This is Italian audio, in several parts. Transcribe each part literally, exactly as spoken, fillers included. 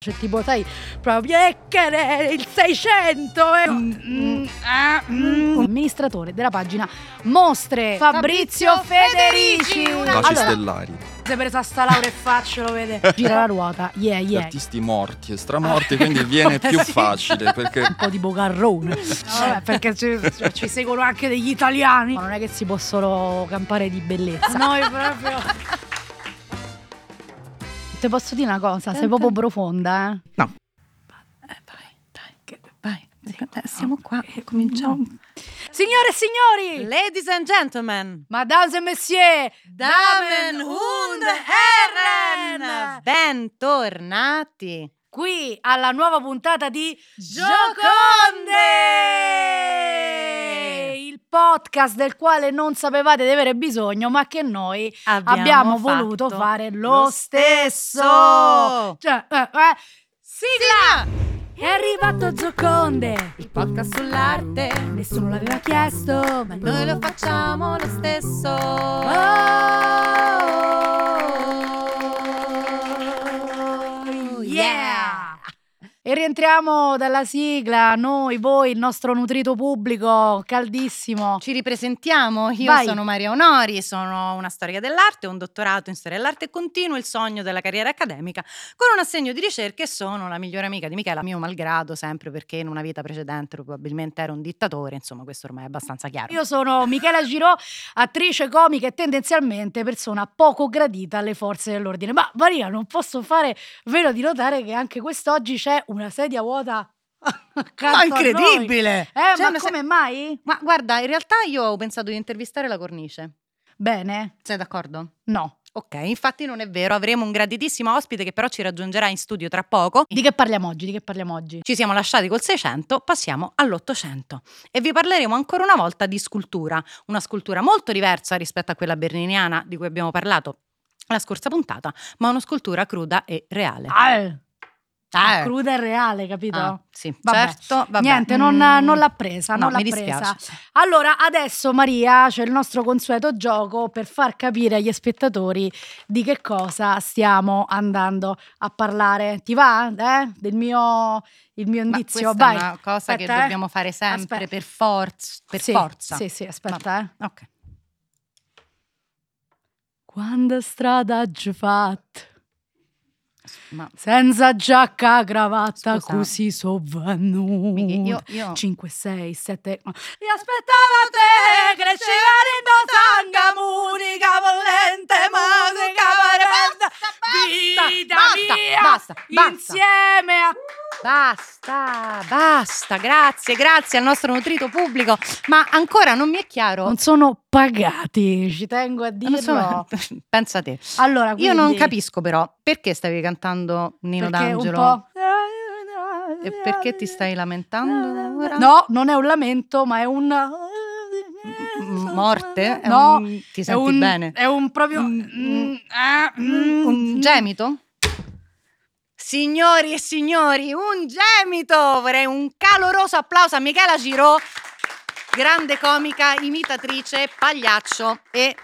Cioè, tipo, sai, proprio che il seicento è... Mm, mm, ah, mm. Amministratore della pagina Mostre Fabrizio, Fabrizio Federici. Una... Baci allora, stellari. Si è presa sta laurea e faccelo vede. Gira la ruota, yeah, yeah. Gli artisti morti e stramorti, quindi viene più sì. facile perché... Un po' di bogarrone. Vabbè, perché ci, ci seguono anche degli italiani. Ma non è che si possono campare di bellezza. Noi proprio... Te posso dire una cosa, sei proprio profonda, eh? No. Eh, vai, dai, vai. Eh, siamo qua, cominciamo. Signore e signori, ladies and gentlemen, madame et messieurs, damen und herren, bentornati qui alla nuova puntata di Gioconde, il podcast del quale non sapevate di avere bisogno, ma che noi abbiamo, abbiamo voluto fare lo stesso. Cioè, eh, eh. Sigla! È arrivato Gioconde, il podcast sull'arte. Nessuno l'aveva chiesto, ma noi lo facciamo lo stesso. Oh, yeah! E rientriamo dalla sigla, noi, voi, il nostro nutrito pubblico caldissimo. Ci ripresentiamo, io Vai. sono Maria Onori, sono una storica dell'arte, ho un dottorato in storia dell'arte e continuo il sogno della carriera accademica con un assegno di ricerca e sono la migliore amica di Michela, mio malgrado sempre perché in una vita precedente probabilmente ero un dittatore, insomma questo ormai è abbastanza chiaro. Io sono Michela Giraud, attrice comica e tendenzialmente persona poco gradita alle forze dell'ordine. Ma Maria, non posso fare meno di notare che anche quest'oggi c'è un una sedia vuota. Ma incredibile! Eh, cioè, ma come se... mai? Ma guarda, in realtà io ho pensato di intervistare la cornice. Bene. Sei d'accordo? No. Ok, infatti non è vero, avremo un graditissimo ospite che però ci raggiungerà in studio tra poco. Di che parliamo oggi? Di che parliamo oggi? Ci siamo lasciati col Seicento, passiamo all'Ottocento e vi parleremo ancora una volta di scultura, una scultura molto diversa rispetto a quella berniniana di cui abbiamo parlato la scorsa puntata, ma una scultura cruda e reale. Ah. Ah, cruda e reale, capito? Ah, sì, vabbè. certo vabbè. Niente, non, mm. non l'ha presa non no, l'ha mi presa. Allora, adesso Maria c'è il nostro consueto gioco per far capire agli spettatori di che cosa stiamo andando a parlare. Ti va? Eh? Del mio... il mio indizio. Ma questa vai. È una cosa aspetta, che eh. dobbiamo fare sempre aspetta. per, forz- per sì, forza Sì, sì, aspetta no. eh. Ok. Quando strada giù fatta Ma... senza giacca, cravatta, Scusa. così sovvennuta io... cinque, sei, sette Mi aspettava te, cresceva rindo sanga, munica volente, musica basta, basta, vita basta, mia, basta, basta, insieme a... Basta, basta, grazie, grazie al nostro nutrito pubblico. Ma ancora non mi è chiaro. Non sono pagati, ci tengo a dirlo. Sono... Pensa te. Allora, quindi... io non capisco però perché stavi cantando Nino perché D'Angelo. Un po'... E perché ti stai lamentando ora? No, non è un lamento, ma è un... morte? È no, un... ti senti un... bene? È un proprio mm, mm, mm, mm, un gemito? Signori e signori, un gemito! Vorrei un caloroso applauso a Michela Giraud, grande comica, imitatrice, pagliaccio e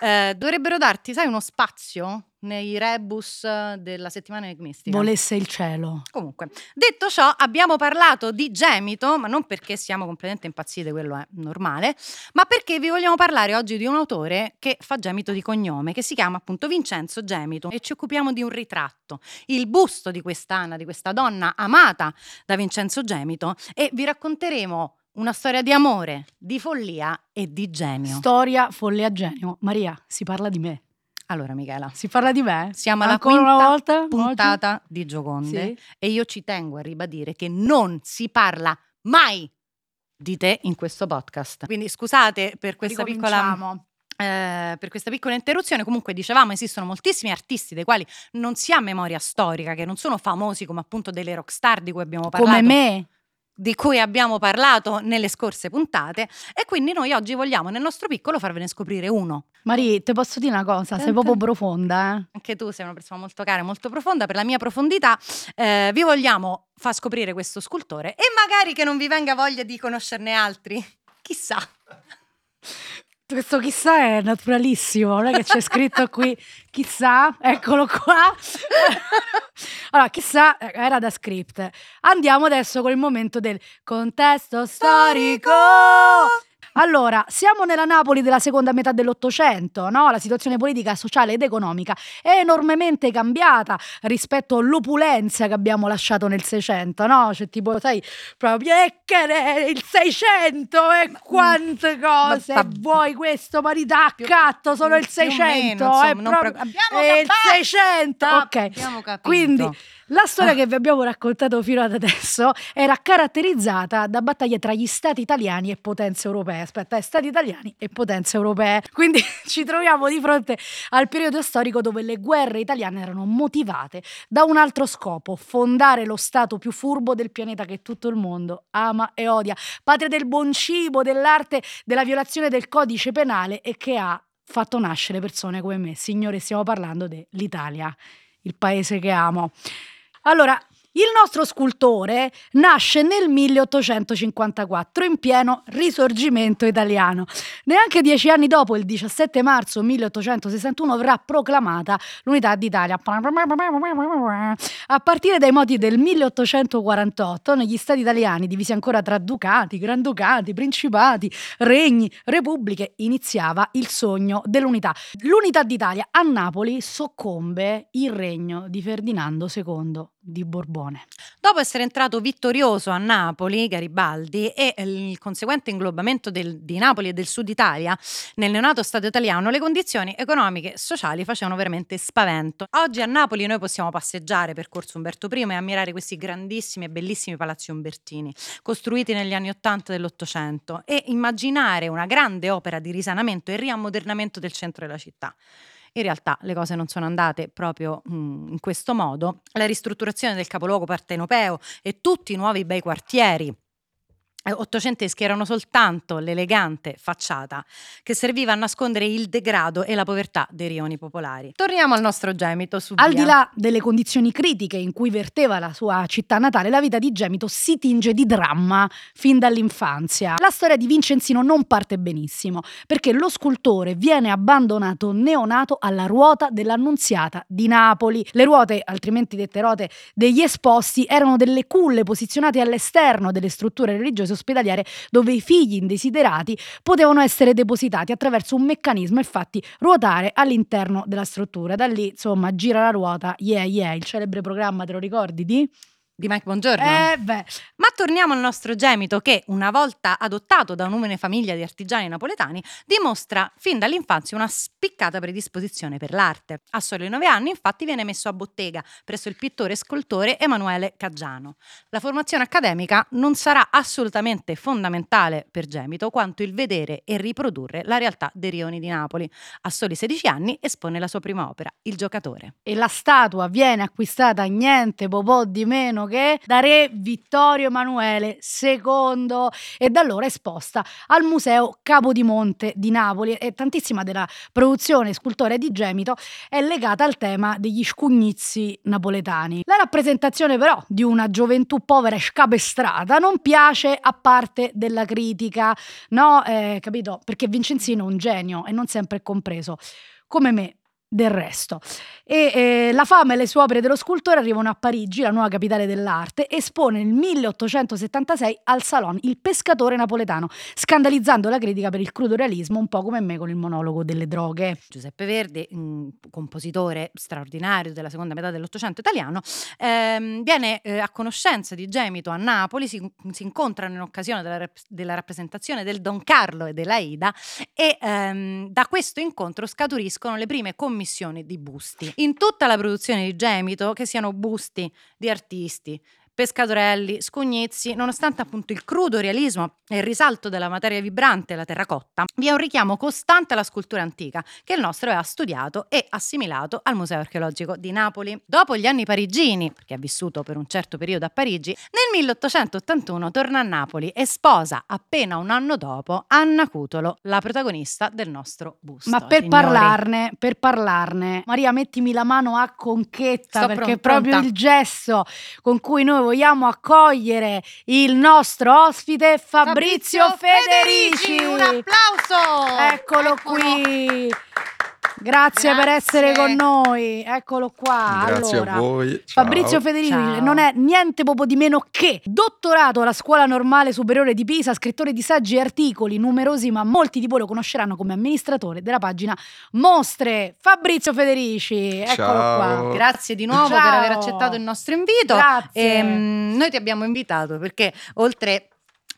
eh, dovrebbero darti, sai, uno spazio nei rebus della settimana enigmistica. Volesse il cielo. Comunque, detto ciò, abbiamo parlato di gemito, ma non perché siamo completamente impazzite, quello è normale, ma perché vi vogliamo parlare oggi di un autore che fa gemito di cognome, che si chiama appunto Vincenzo Gemito, e ci occupiamo di un ritratto, il busto di quest'Anna, di questa donna amata da Vincenzo Gemito, e vi racconteremo una storia di amore, di follia e di genio. Storia, follia, genio. Maria, si parla di me. Allora Michela, si parla di me? Siamo alla Ancora quinta una volta, puntata oggi? Di Gioconde, sì. E io ci tengo a ribadire che non si parla mai di te in questo podcast. Quindi scusate per questa piccola... Eh, per questa piccola interruzione. Comunque dicevamo, esistono moltissimi artisti dei quali non si ha memoria storica, che non sono famosi come appunto delle rockstar di cui abbiamo parlato. Come me. Di cui abbiamo parlato nelle scorse puntate, e quindi noi oggi vogliamo nel nostro piccolo farvene scoprire uno. Maria, te posso dire una cosa, sei proprio profonda, eh? Anche tu sei una persona molto cara, molto profonda. Per la mia profondità eh, vi vogliamo far scoprire questo scultore e magari che non vi venga voglia di conoscerne altri, chissà. Questo chissà è naturalissimo, non è che c'è scritto qui chissà, eccolo qua. Allora, chissà era da script. Andiamo adesso con il momento del contesto storico. Allora, siamo nella Napoli della seconda metà dell'Ottocento, no? La situazione politica, sociale ed economica è enormemente cambiata rispetto all'opulenza che abbiamo lasciato nel Seicento, no? C'è tipo, sai, proprio il Seicento e quante cose, mm, vuoi questo marità a catto, solo il Seicento, è proprio il Seicento, ok. Quindi la storia ah. che vi abbiamo raccontato fino ad adesso era caratterizzata da battaglie tra gli stati italiani e potenze europee. Aspetta, stati italiani e potenze europee. Quindi ci troviamo di fronte al periodo storico dove le guerre italiane erano motivate da un altro scopo: fondare lo stato più furbo del pianeta che tutto il mondo ama e odia, patria del buon cibo, dell'arte, della violazione del codice penale e che ha fatto nascere persone come me. Signore, stiamo parlando dell'Italia, il paese che amo. Allora, il nostro scultore nasce nel milleottocentocinquantaquattro in pieno risorgimento italiano. Neanche dieci anni dopo, il diciassette marzo milleottocentosessantuno, verrà proclamata l'unità d'Italia. A partire dai moti del milleottocentoquarantotto, negli stati italiani, divisi ancora tra ducati, granducati, principati, regni, repubbliche, iniziava il sogno dell'unità. L'unità d'Italia a Napoli soccombe il regno di Ferdinando secondo di Borbone. Dopo essere entrato vittorioso a Napoli, Garibaldi, e il conseguente inglobamento del, di Napoli e del Sud Italia nel neonato Stato italiano, le condizioni economiche e sociali facevano veramente spavento. Oggi a Napoli noi possiamo passeggiare per Corso Umberto primo e ammirare questi grandissimi e bellissimi palazzi umbertini, costruiti negli anni Ottanta dell'Ottocento, e immaginare una grande opera di risanamento e riammodernamento del centro della città. In realtà le cose non sono andate proprio mh, in questo modo. La ristrutturazione del capoluogo partenopeo e tutti i nuovi bei quartieri ottocenteschi erano soltanto l'elegante facciata che serviva a nascondere il degrado e la povertà dei rioni popolari. Torniamo al nostro Gemito. Su al via. Di là delle condizioni critiche in cui verteva la sua città natale, la vita di Gemito si tinge di dramma fin dall'infanzia. La storia di Vincenzino non parte benissimo, perché lo scultore viene abbandonato neonato alla ruota dell'Annunziata di Napoli. Le ruote, altrimenti dette rote, degli esposti erano delle culle posizionate all'esterno delle strutture religiose ospedaliere, dove i figli indesiderati potevano essere depositati attraverso un meccanismo e fatti ruotare all'interno della struttura. Da lì, insomma, gira la ruota, yeah yeah, il celebre programma, te lo ricordi, di? Di Mike Buongiorno. Eh beh. Ma torniamo al nostro Gemito, che una volta adottato da un'umile famiglia di artigiani napoletani dimostra fin dall'infanzia una spiccata predisposizione per l'arte. A soli nove anni infatti viene messo a bottega presso il pittore e scultore Emanuele Caggiano. La formazione accademica non sarà assolutamente fondamentale per Gemito quanto il vedere e riprodurre la realtà dei rioni di Napoli. A soli sedici anni espone la sua prima opera, Il giocatore. E la statua viene acquistata niente popò di meno che da re Vittorio Emanuele secondo, e da allora esposta al Museo Capodimonte di Napoli, e tantissima della produzione scultore di Gemito è legata al tema degli scugnizi napoletani. La rappresentazione però di una gioventù povera e scapestrata non piace a parte della critica, no? Eh, capito? Perché Vincenzino è un genio e non sempre è compreso, come me del resto. E eh, la fama e le sue opere dello scultore arrivano a Parigi, la nuova capitale dell'arte. Espone nel milleottocentosettantasei al Salon Il pescatore napoletano, scandalizzando la critica per il crudo realismo, un po' come me con il monologo delle droghe. Giuseppe Verdi, mh, compositore straordinario della seconda metà dell'Ottocento italiano, ehm, viene eh, a conoscenza di Gemito a Napoli. Si, si incontrano in occasione della, rep- della rappresentazione del Don Carlo e dell'Aida, e ehm, da questo incontro scaturiscono le prime commissioni di busti. In tutta la produzione di Gemito, che siano busti di artisti, pescatorelli, scugnizzi, nonostante appunto il crudo realismo e il risalto della materia vibrante, la terracotta, vi è un richiamo costante alla scultura antica che il nostro aveva studiato e assimilato al Museo archeologico di Napoli. Dopo gli anni parigini, perché ha vissuto per un certo periodo a Parigi, nel milleottocentottantuno torna a Napoli e sposa appena un anno dopo Anna Cutolo, la protagonista del nostro busto. Ma per signori. parlarne, per parlarne, Maria, mettimi la mano a conchetta. Sto perché pronta. Proprio il gesto con cui noi vogliamo accogliere il nostro ospite Fabrizio, Fabrizio Federici. Federici. Un applauso! Eccolo, Eccolo. qui. Grazie, Grazie per essere con noi, eccolo qua. Grazie allora, a voi. Ciao. Fabrizio Federici Ciao. non è niente poco di meno che dottorato alla Scuola Normale Superiore di Pisa, scrittore di saggi e articoli numerosi, ma molti di voi lo conosceranno come amministratore della pagina Mostre. Fabrizio Federici, eccolo Ciao. qua. Grazie di nuovo Ciao. per aver accettato il nostro invito. Grazie. E, mh, noi ti abbiamo invitato perché oltre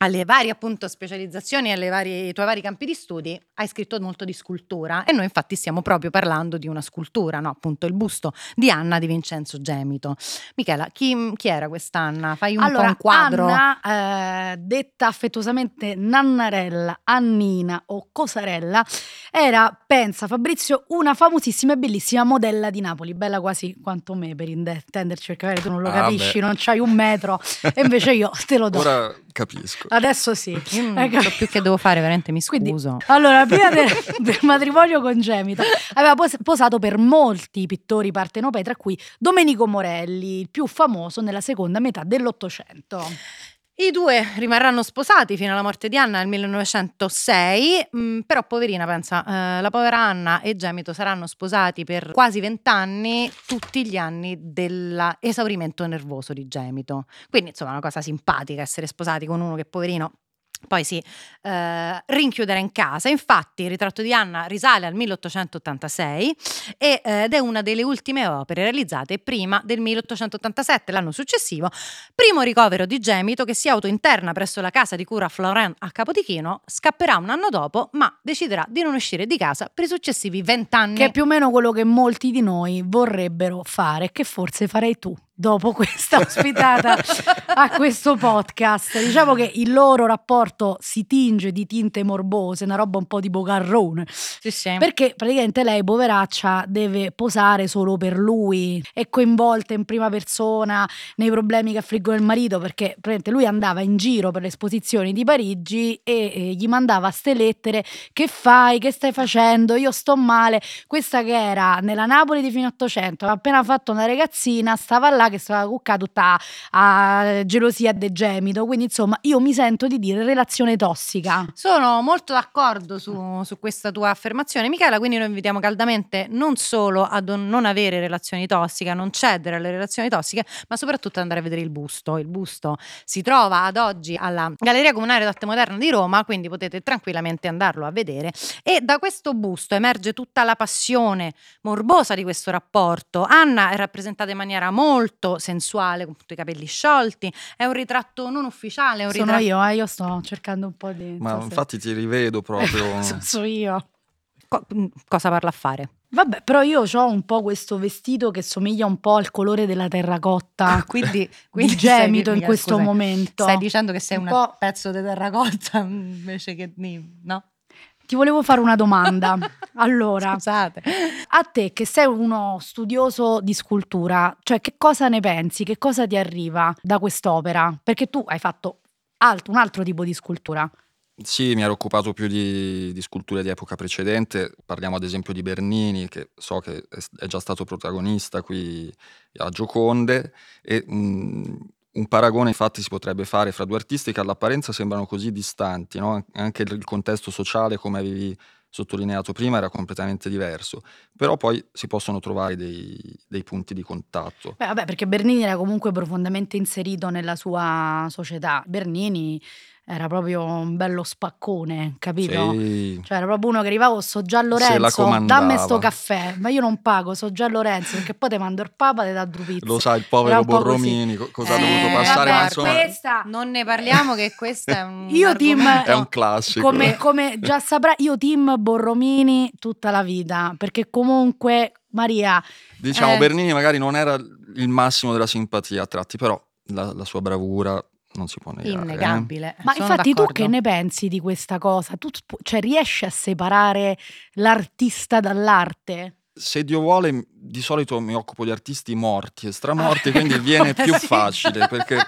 alle varie appunto specializzazioni, alle varie, ai tuoi vari campi di studi, hai scritto molto di scultura e noi infatti stiamo proprio parlando di una scultura, no? Appunto il busto di Anna di Vincenzo Gemito. Michela, chi, chi era quest'Anna? Fai un allora, po' un quadro. Anna, eh, detta affettuosamente Nannarella, Annina o Cosarella, era, pensa Fabrizio, una famosissima e bellissima modella di Napoli, bella quasi quanto me per intenderci, perché magari tu non lo ah, capisci, beh. non c'hai un metro e invece io te lo do. Ora capisco. Adesso sì. Io non so più che devo fare, veramente mi scuso. Quindi, allora, prima del, del matrimonio con Gemito aveva posato per molti pittori partenopei, tra cui Domenico Morelli, il più famoso nella seconda metà dell'Ottocento. I due rimarranno sposati fino alla morte di Anna nel millenovecentosei, mh, però poverina, pensa, eh, la povera Anna e Gemito saranno sposati per quasi vent'anni, tutti gli anni dell'esaurimento nervoso di Gemito. Quindi insomma è una cosa simpatica essere sposati con uno che poverino poi si eh, rinchiuderà in casa. Infatti il ritratto di Anna risale al milleottocentottantasei e, eh, ed è una delle ultime opere realizzate prima del milleottocentottantasette, l'anno successivo, primo ricovero di Gemito, che si autointerna presso la casa di cura Florent a Capodichino. Scapperà un anno dopo, ma deciderà di non uscire di casa per i successivi vent'anni, che è più o meno quello che molti di noi vorrebbero fare, che forse farei tu dopo questa ospitata a questo podcast. Diciamo che il loro rapporto si tinge di tinte morbose, una roba un po' tipo Garrone, sì, sì. perché praticamente lei, poveraccia, deve posare solo per lui, è coinvolta in prima persona nei problemi che affliggono il marito, perché praticamente lui andava in giro per le esposizioni di Parigi e eh, gli mandava ste lettere: che fai, che stai facendo, io sto male. Questa che era nella Napoli di fine Ottocento, aveva appena fatto una ragazzina, stava là che stava cuccata tutta a gelosia de Gemito. Quindi insomma io mi sento di dire relazione tossica. Sono molto d'accordo su, su questa tua affermazione, Michela, quindi noi invitiamo caldamente non solo a don, non avere relazioni tossiche, a non cedere alle relazioni tossiche, ma soprattutto ad andare a vedere il busto. Il busto si trova ad oggi alla Galleria Comunale d'Arte Moderna di Roma, quindi potete tranquillamente andarlo a vedere, e da questo busto emerge tutta la passione morbosa di questo rapporto. Anna è rappresentata in maniera molto sensuale, con tutti i capelli sciolti, è un ritratto non ufficiale, è un ritratto... Sono io, eh? Io sto cercando un po' di... Ma so infatti se... ti rivedo proprio... Sono io. Co- cosa parla a fare? Vabbè, però io ho un po' questo vestito che somiglia un po' al colore della terracotta, ah, quindi, quindi di Gemito in questo scusa, momento. Stai dicendo che sei un po' pezzo di terracotta invece che... no? Ti volevo fare una domanda. Allora, scusate. A te che sei uno studioso di scultura, cioè che cosa ne pensi? Che cosa ti arriva da quest'opera? Perché tu hai fatto alt- un altro tipo di scultura. Sì, mi ero occupato più di, di sculture di epoca precedente. Parliamo ad esempio di Bernini, che so che è già stato protagonista qui a Gioconde, e mh, un paragone infatti si potrebbe fare fra due artisti che all'apparenza sembrano così distanti, no? Anche il contesto sociale, come avevi sottolineato prima, era completamente diverso, però poi si possono trovare dei, dei punti di contatto. Beh, vabbè, perché Bernini era comunque profondamente inserito nella sua società. Bernini era proprio un bello spaccone, capito? Sì. Cioè era proprio uno che arrivava: so Gian Lorenzo, dammi sto caffè, ma io non pago, so Gian Lorenzo, perché poi te mando il papa, te dà due pizze. Lo sai, il povero Borromini, co- cosa eh, ha dovuto passare? Vabbè, insomma... questa... non ne parliamo, che questa è un io team, è un classico. Come, come già saprai, io team Borromini tutta la vita, perché comunque Maria... Diciamo, eh... Bernini magari non era il massimo della simpatia a tratti, però la, la sua bravura... non si può negare. Innegabile. Eh? Ma sono infatti d'accordo. Tu che ne pensi di questa cosa? Tu cioè, riesci a separare l'artista dall'arte? Se Dio vuole, di solito mi occupo di artisti morti e stramorti, ah, quindi ecco, viene più sì. facile, perché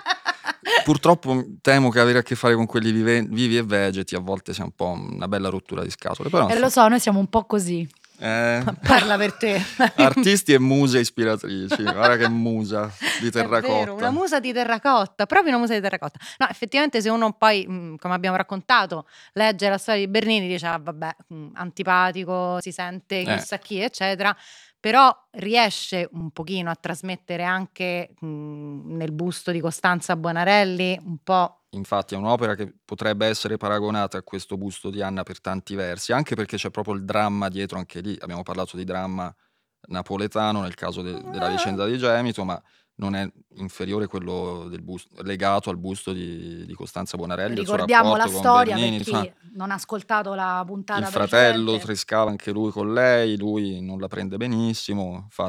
purtroppo temo che avere a che fare con quelli vive, vivi e vegeti a volte sia un po' una bella rottura di scatole. Però, e so. Lo so, noi siamo un po' così. Eh? Parla per te. Artisti e muse ispiratrici. Guarda che musa di terracotta. È vero, una musa di terracotta, proprio una musa di terracotta. No, effettivamente se uno poi, come abbiamo raccontato, legge la storia di Bernini, dice ah, vabbè, antipatico, si sente chissà eh. chi, eccetera. Però riesce un pochino a trasmettere anche mh, nel busto di Costanza Bonarelli un po'. Infatti è un'opera che potrebbe essere paragonata a questo busto di Anna per tanti versi, anche perché c'è proprio il dramma dietro anche lì. Abbiamo parlato di dramma napoletano nel caso de- della vicenda di Gemito, ma non è inferiore quello del busto, legato al busto di, di Costanza Bonarelli. Ricordiamo la storia Bernini, per chi insomma, non ha ascoltato la puntata. Il fratello trescava anche lui con lei, lui non la prende benissimo, fa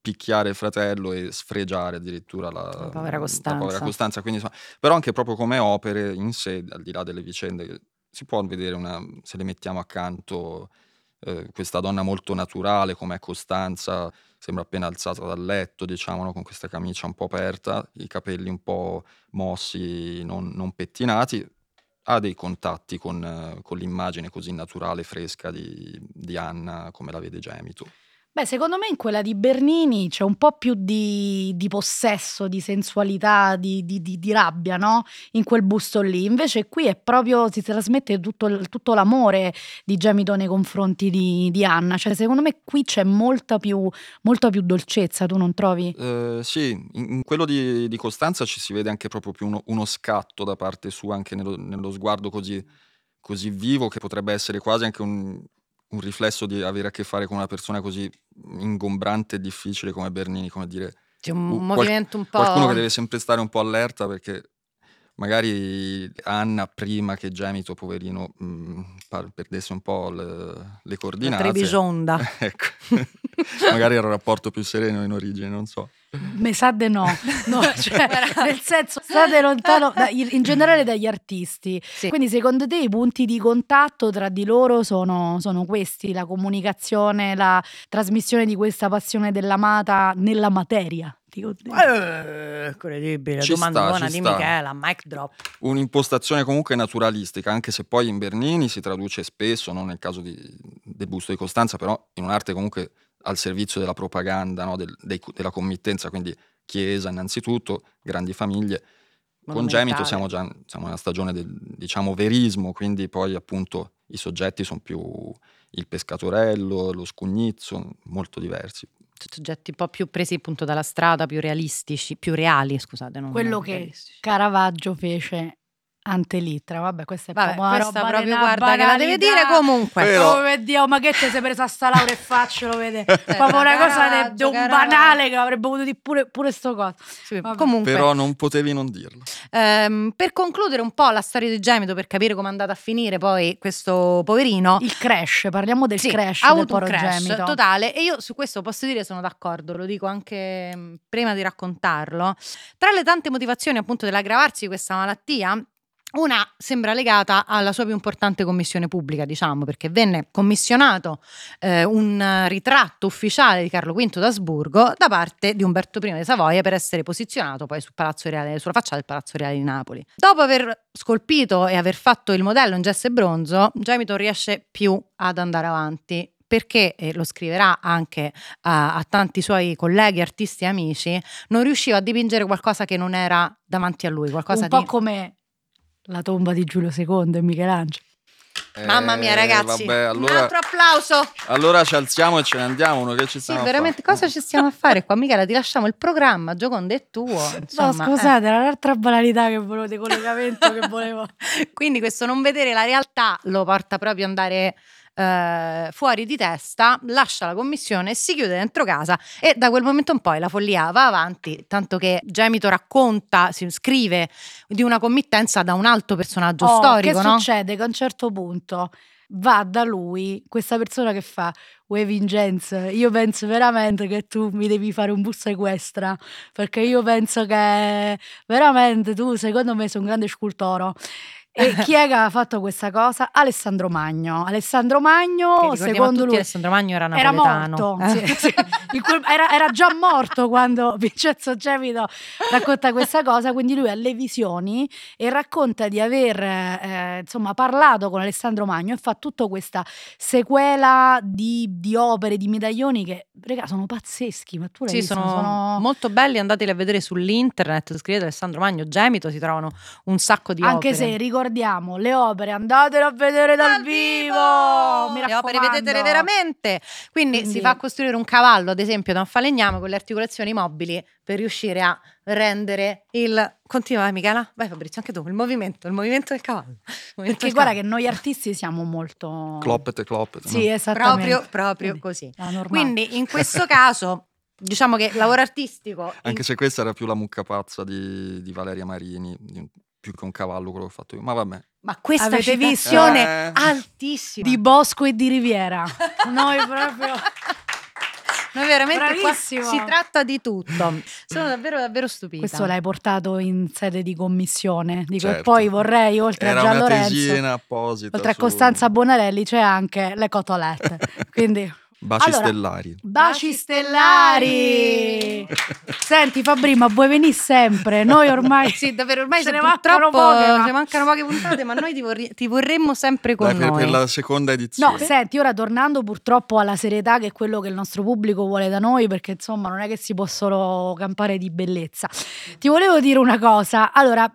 picchiare il fratello e sfregiare addirittura la, la, povera, Costanza. la povera Costanza. Quindi, insomma, però anche proprio come opere in sé, al di là delle vicende, si può vedere una, se le mettiamo accanto eh, questa donna molto naturale come è Costanza, sembra appena alzata dal letto, diciamo, no? Con questa camicia un po' aperta, i capelli un po' mossi, non, non pettinati, ha dei contatti con, con l'immagine così naturale, fresca di, di Anna, come la vede Gemito. Beh, secondo me in quella di Bernini c'è un po' più di, di possesso, di sensualità, di, di, di, di rabbia, no? In quel busto lì. Invece qui è proprio, si trasmette tutto, tutto l'amore di Gemito nei confronti di, di Anna. Cioè, secondo me qui c'è molta più, molta più dolcezza, tu non trovi? Eh, sì, in, in quello di, di Costanza ci si vede anche proprio più uno, uno scatto da parte sua, anche nello, nello sguardo così, così vivo, che potrebbe essere quasi anche un... un riflesso di avere a che fare con una persona così ingombrante e difficile come Bernini, come dire... C'è un u- movimento qual- un po'... Qualcuno che deve sempre stare un po' allerta, perché magari Anna, prima che Gemito, poverino, mh, perdesse un po' le, le coordinate... La Trebisonda. Ecco. Magari era un rapporto più sereno in origine, non so. Me sa de no, no cioè, nel senso state lontano da, in generale dagli artisti, sì. Quindi secondo te i punti di contatto tra di loro sono, sono questi, la comunicazione, la trasmissione di questa passione dell'amata nella materia? Eh, incredibile, ci domandona sta, di sta. Michela, mic drop. Un'impostazione comunque naturalistica, anche se poi in Bernini si traduce spesso, non nel caso di, del busto di Costanza, però in un'arte comunque al servizio della propaganda, no? Del, dei, della committenza, quindi chiesa innanzitutto, grandi famiglie. Con Gemito siamo già siamo nella stagione del, diciamo, verismo, quindi poi appunto i soggetti sono più il pescatorello, lo scugnizzo, molto diversi. Soggetti un po' più presi appunto dalla strada, più realistici, più reali, scusate. Non Quello non che Caravaggio fece... Antelittra, vabbè, questa è vabbè, questa roba proprio guarda banalità, che la devi dire comunque. Però... Oh, Dio, ma che te sei presa sta laurea e faccelo vedere. Proprio una cosa di un banale che avrebbe potuto dire pure, pure sto coso. Sì, comunque. Però non potevi non dirlo. Ehm, per concludere un po' la storia di Gemito, per capire come è andata a finire poi questo poverino. Il crash, parliamo del sì, crash. Ha avuto del un crash Gemito. Totale, e io su questo posso dire sono d'accordo, lo dico anche prima di raccontarlo. Tra le tante motivazioni appunto dell'aggravarsi di questa malattia, una sembra legata alla sua più importante commissione pubblica, diciamo, perché venne commissionato eh, un ritratto ufficiale di Carlo quinto d'Asburgo da parte di Umberto primo di Savoia per essere posizionato poi sul Palazzo Reale, sulla facciata del Palazzo Reale di Napoli. Dopo aver scolpito e aver fatto il modello in gesso e bronzo, Gemito riesce più ad andare avanti, perché, e lo scriverà anche a, a tanti suoi colleghi, artisti e amici, non riusciva a dipingere qualcosa che non era davanti a lui. Qualcosa un po' di... come... La tomba di Giulio secondo e Michelangelo. Eh, Mamma mia, ragazzi, vabbè, allora, un altro applauso. Allora ci alziamo e ce ne andiamo. Noi che ci stiamo sì, veramente, cosa ci stiamo a fare qua? Michela, ti lasciamo il programma, Gioconde è tuo. Insomma, no, scusate, eh. era un'altra banalità che volevo, di collegamento che volevo. Quindi questo non vedere la realtà lo porta proprio ad andare eh, fuori di testa, lascia la commissione, si chiude dentro casa e da quel momento in poi la follia va avanti, tanto che Gemito racconta, si scrive di una committenza da un alto personaggio oh, storico. Che no? Succede che a un certo punto va da lui questa persona che fa: uè Vincenzo, io penso veramente che tu mi devi fare un bus sequestra, perché io penso che veramente tu secondo me sei un grande scultore. E chi è che ha fatto questa cosa? Alessandro Magno. Alessandro Magno, secondo tutti, lui Alessandro Magno era napoletano. Era morto, eh. sì, sì. Era, era già morto quando Vincenzo Gemito racconta questa cosa, quindi lui ha le visioni e racconta di aver eh, insomma parlato con Alessandro Magno e fa tutta questa sequela di, di opere, di medaglioni che, regà, sono pazzeschi, ma tu l'hai sì, visto? Sono, sono molto belli, andateli a vedere sull'internet, scrivete Alessandro Magno Gemito, si trovano un sacco di anche opere. Anche se ricordiamo, le opere andatele a vedere dal, dal vivo, vivo! Mi le opere vedetele veramente. Quindi, Quindi si fa costruire un cavallo, ad esempio, da un falegname con le articolazioni mobili per riuscire a rendere il... Continua, Michela? Vai Fabrizio, anche tu, il movimento, il movimento del cavallo. Movimento Perché del guarda cavallo. Che noi artisti siamo molto... Cloppete, cloppete. Sì, no? Esattamente. Proprio, proprio Quindi, così. No, Quindi in questo caso... Diciamo che lavoro artistico... Anche in... se questa era più la mucca pazza di, di Valeria Marini, più che un cavallo quello che ho fatto io, ma vabbè. Ma questa Avete visione eh... altissima. Di Bosco e di Riviera. Noi proprio... Noi veramente qua si tratta di tutto. Sono davvero davvero stupita. Questo l'hai portato in sede di commissione. Dico, certo. E poi vorrei, oltre Era a Gian Lorenzo, oltre a Costanza su... Bonarelli, c'è anche le cotolette. Quindi... Baci allora, stellari. Baci stellari. Senti Fabri, ma vuoi venire sempre? Noi ormai sì, davvero ormai se ne mancano poche, ma... se mancano poche puntate, ma noi ti, vorri- ti vorremmo sempre con Dai, per, noi. Per la seconda edizione. No, senti, ora tornando purtroppo alla serietà che è quello che il nostro pubblico vuole da noi, perché insomma non è che si possono campare di bellezza. Ti volevo dire una cosa. Allora,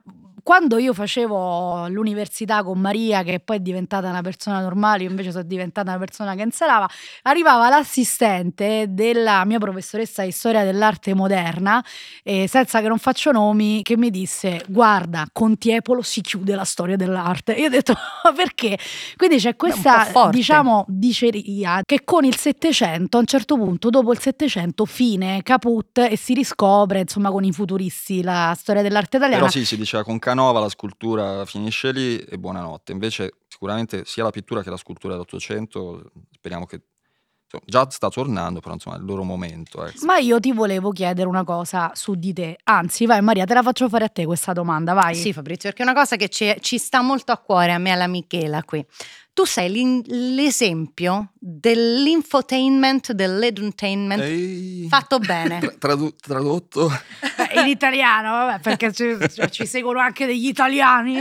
quando io facevo l'università con Maria, che poi è diventata una persona normale, io invece sono diventata una persona che insalava, arrivava l'assistente della mia professoressa di storia dell'arte moderna, eh, senza che non faccio nomi, che mi disse: guarda, con Tiepolo si chiude la storia dell'arte. Io ho detto: ma perché? Quindi c'è questa, diciamo, diceria che con il Settecento, a un certo punto, dopo il Settecento, fine, caput, e si riscopre, insomma, con i futuristi la storia dell'arte italiana. Però sì, si diceva con can- Nova, la scultura finisce lì e buonanotte. Invece sicuramente sia la pittura che la scultura dell'Ottocento speriamo che insomma, già sta tornando, però insomma è il loro momento, ecco. Ma io ti volevo chiedere una cosa su di te, anzi vai Maria, te la faccio fare a te questa domanda, vai. Sì Fabrizio, perché è una cosa che ci, ci sta molto a cuore a me e alla Michela qui. Tu sei l'esempio dell'infotainment, dell'edutainment Ehi. fatto bene. Tradu- tradotto? In italiano, vabbè, perché ci, ci seguono anche degli italiani.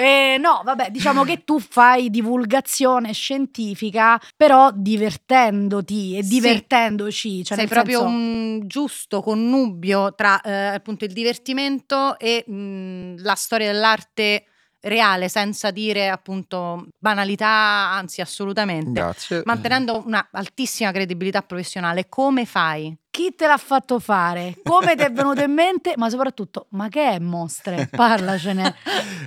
Eh, no, vabbè, diciamo che tu fai divulgazione scientifica, però divertendoti e divertendoci. Cioè sei proprio senso... un giusto connubio tra eh, appunto il divertimento e mh, la storia dell'arte reale, senza dire appunto banalità, anzi assolutamente. Grazie. Mantenendo una altissima credibilità professionale. Come fai? Chi te l'ha fatto fare? Come ti è venuto in mente? Ma soprattutto, ma che è Mostre? Parlacene.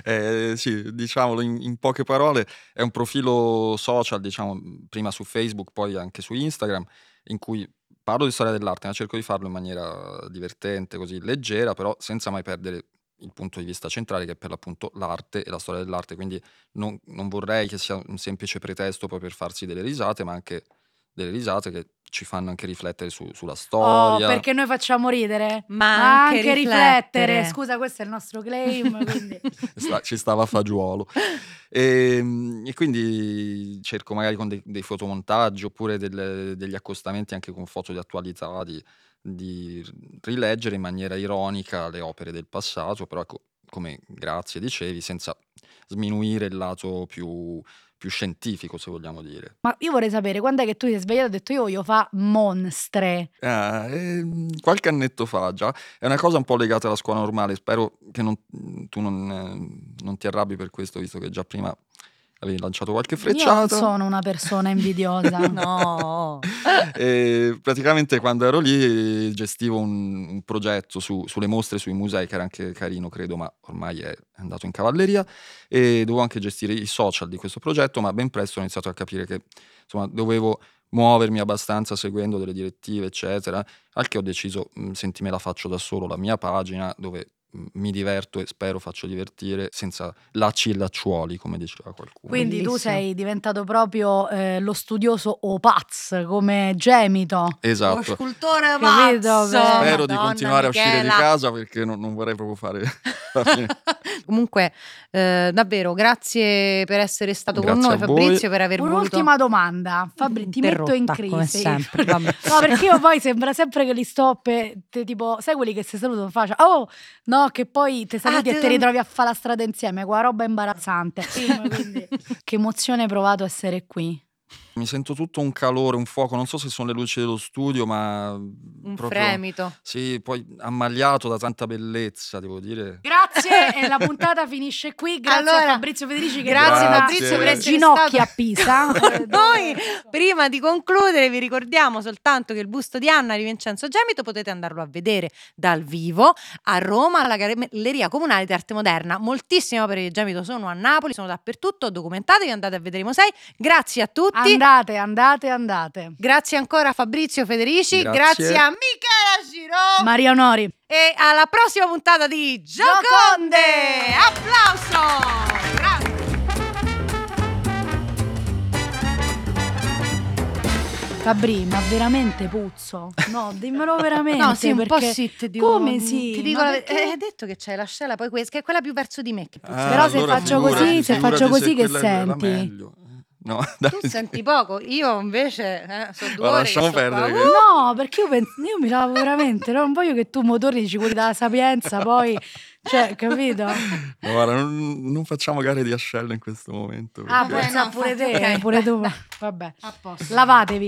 eh, sì, diciamolo in, in poche parole, è un profilo social, diciamo, prima su Facebook, poi anche su Instagram, in cui parlo di storia dell'arte, ma cerco di farlo in maniera divertente, così leggera, però senza mai perdere il punto di vista centrale, che è per l'appunto l'arte e la storia dell'arte, quindi non, non vorrei che sia un semplice pretesto poi per farsi delle risate, ma anche delle risate che ci fanno anche riflettere su, sulla storia. Oh, perché noi facciamo ridere, ma, ma anche, anche riflettere. riflettere. Scusa, questo è il nostro claim. Quindi. Ci stava fagiolo. E, e quindi cerco magari con dei, dei fotomontaggi oppure delle, degli accostamenti anche con foto di attualità, di... di rileggere in maniera ironica le opere del passato, però ecco, come grazie dicevi, senza sminuire il lato più, più scientifico, se vogliamo dire. Ma io vorrei sapere, quando è che tu ti sei svegliato e hai detto io voglio fa Mostre? Ah, eh, qualche annetto fa già, è una cosa un po' legata alla scuola normale, spero che non, tu non, non ti arrabbi per questo, visto che già prima... avevi lanciato qualche frecciata. Io non sono una persona invidiosa, no. E praticamente quando ero lì gestivo un, un progetto su, sulle mostre, sui musei, che era anche carino credo, ma ormai è andato in cavalleria, e dovevo anche gestire i social di questo progetto, ma ben presto ho iniziato a capire che insomma dovevo muovermi abbastanza seguendo delle direttive eccetera, al che ho deciso senti me la faccio da solo la mia pagina dove mi diverto e spero faccio divertire senza lacci e lacciuoli, come diceva qualcuno. Quindi Bellissimo. Tu sei diventato proprio eh, lo studioso o pazzo come Gemito, esatto, lo scultore pazzo. Spero Madonna, di continuare Michela. A uscire di casa perché non, non vorrei proprio fare Comunque eh, davvero grazie per essere stato grazie con noi, Fabrizio, per aver voluto. Un'ultima domanda, Fabri, ti metto in crisi come sempre. No, perché io poi sembra sempre che li sto per, te, tipo sai quelli che si salutano, faccio oh no, che poi te saluti ah, te e te ritrovi a fare la strada insieme, quella roba imbarazzante. Sì, ma quindi... Che emozione hai provato essere qui? Mi sento tutto un calore, un fuoco, non so se sono le luci dello studio, ma un proprio, fremito. Sì, poi ammagliato da tanta bellezza, devo dire. Grazie, e la puntata finisce qui. Grazie allora, a Fabrizio Federici, grazie, grazie Fabrizio per essere ginocchia a Pisa. Poi prima di concludere vi ricordiamo soltanto che il busto di Anna di Vincenzo Gemito potete andarlo a vedere dal vivo a Roma alla Galleria Comunale d'Arte Moderna. Moltissime opere di Gemito sono a Napoli, sono dappertutto, documentatevi, andate a vedere i musei. Grazie a tutti. Andate. Andate, andate, andate. Grazie ancora a Fabrizio Federici, grazie, grazie a Michela Giraud, Maria Onori. E alla prossima puntata di Gioconde! Applauso! Grazie. Fabri, ma veramente puzzo? No, dimmelo veramente. No, sì, un po' sì, te dico. Come sì? Ti dico, perché... la... hai detto che c'è l'ascella, poi questa, che è quella più verso di me che puzza. Ah, però allora se faccio così, se faccio così, se che senti? È meglio. No, tu senti poco, io invece eh, sono due ore lasciamo perdere che... No, perché io, penso, io mi lavo veramente, no? Non voglio che tu motori dici quelli dalla sapienza poi, cioè, capito? No, guarda, non, non facciamo gare di ascella in questo momento perché... Ah, beh, no, pure te, pure tu. Vabbè, a posto. Lavatevi.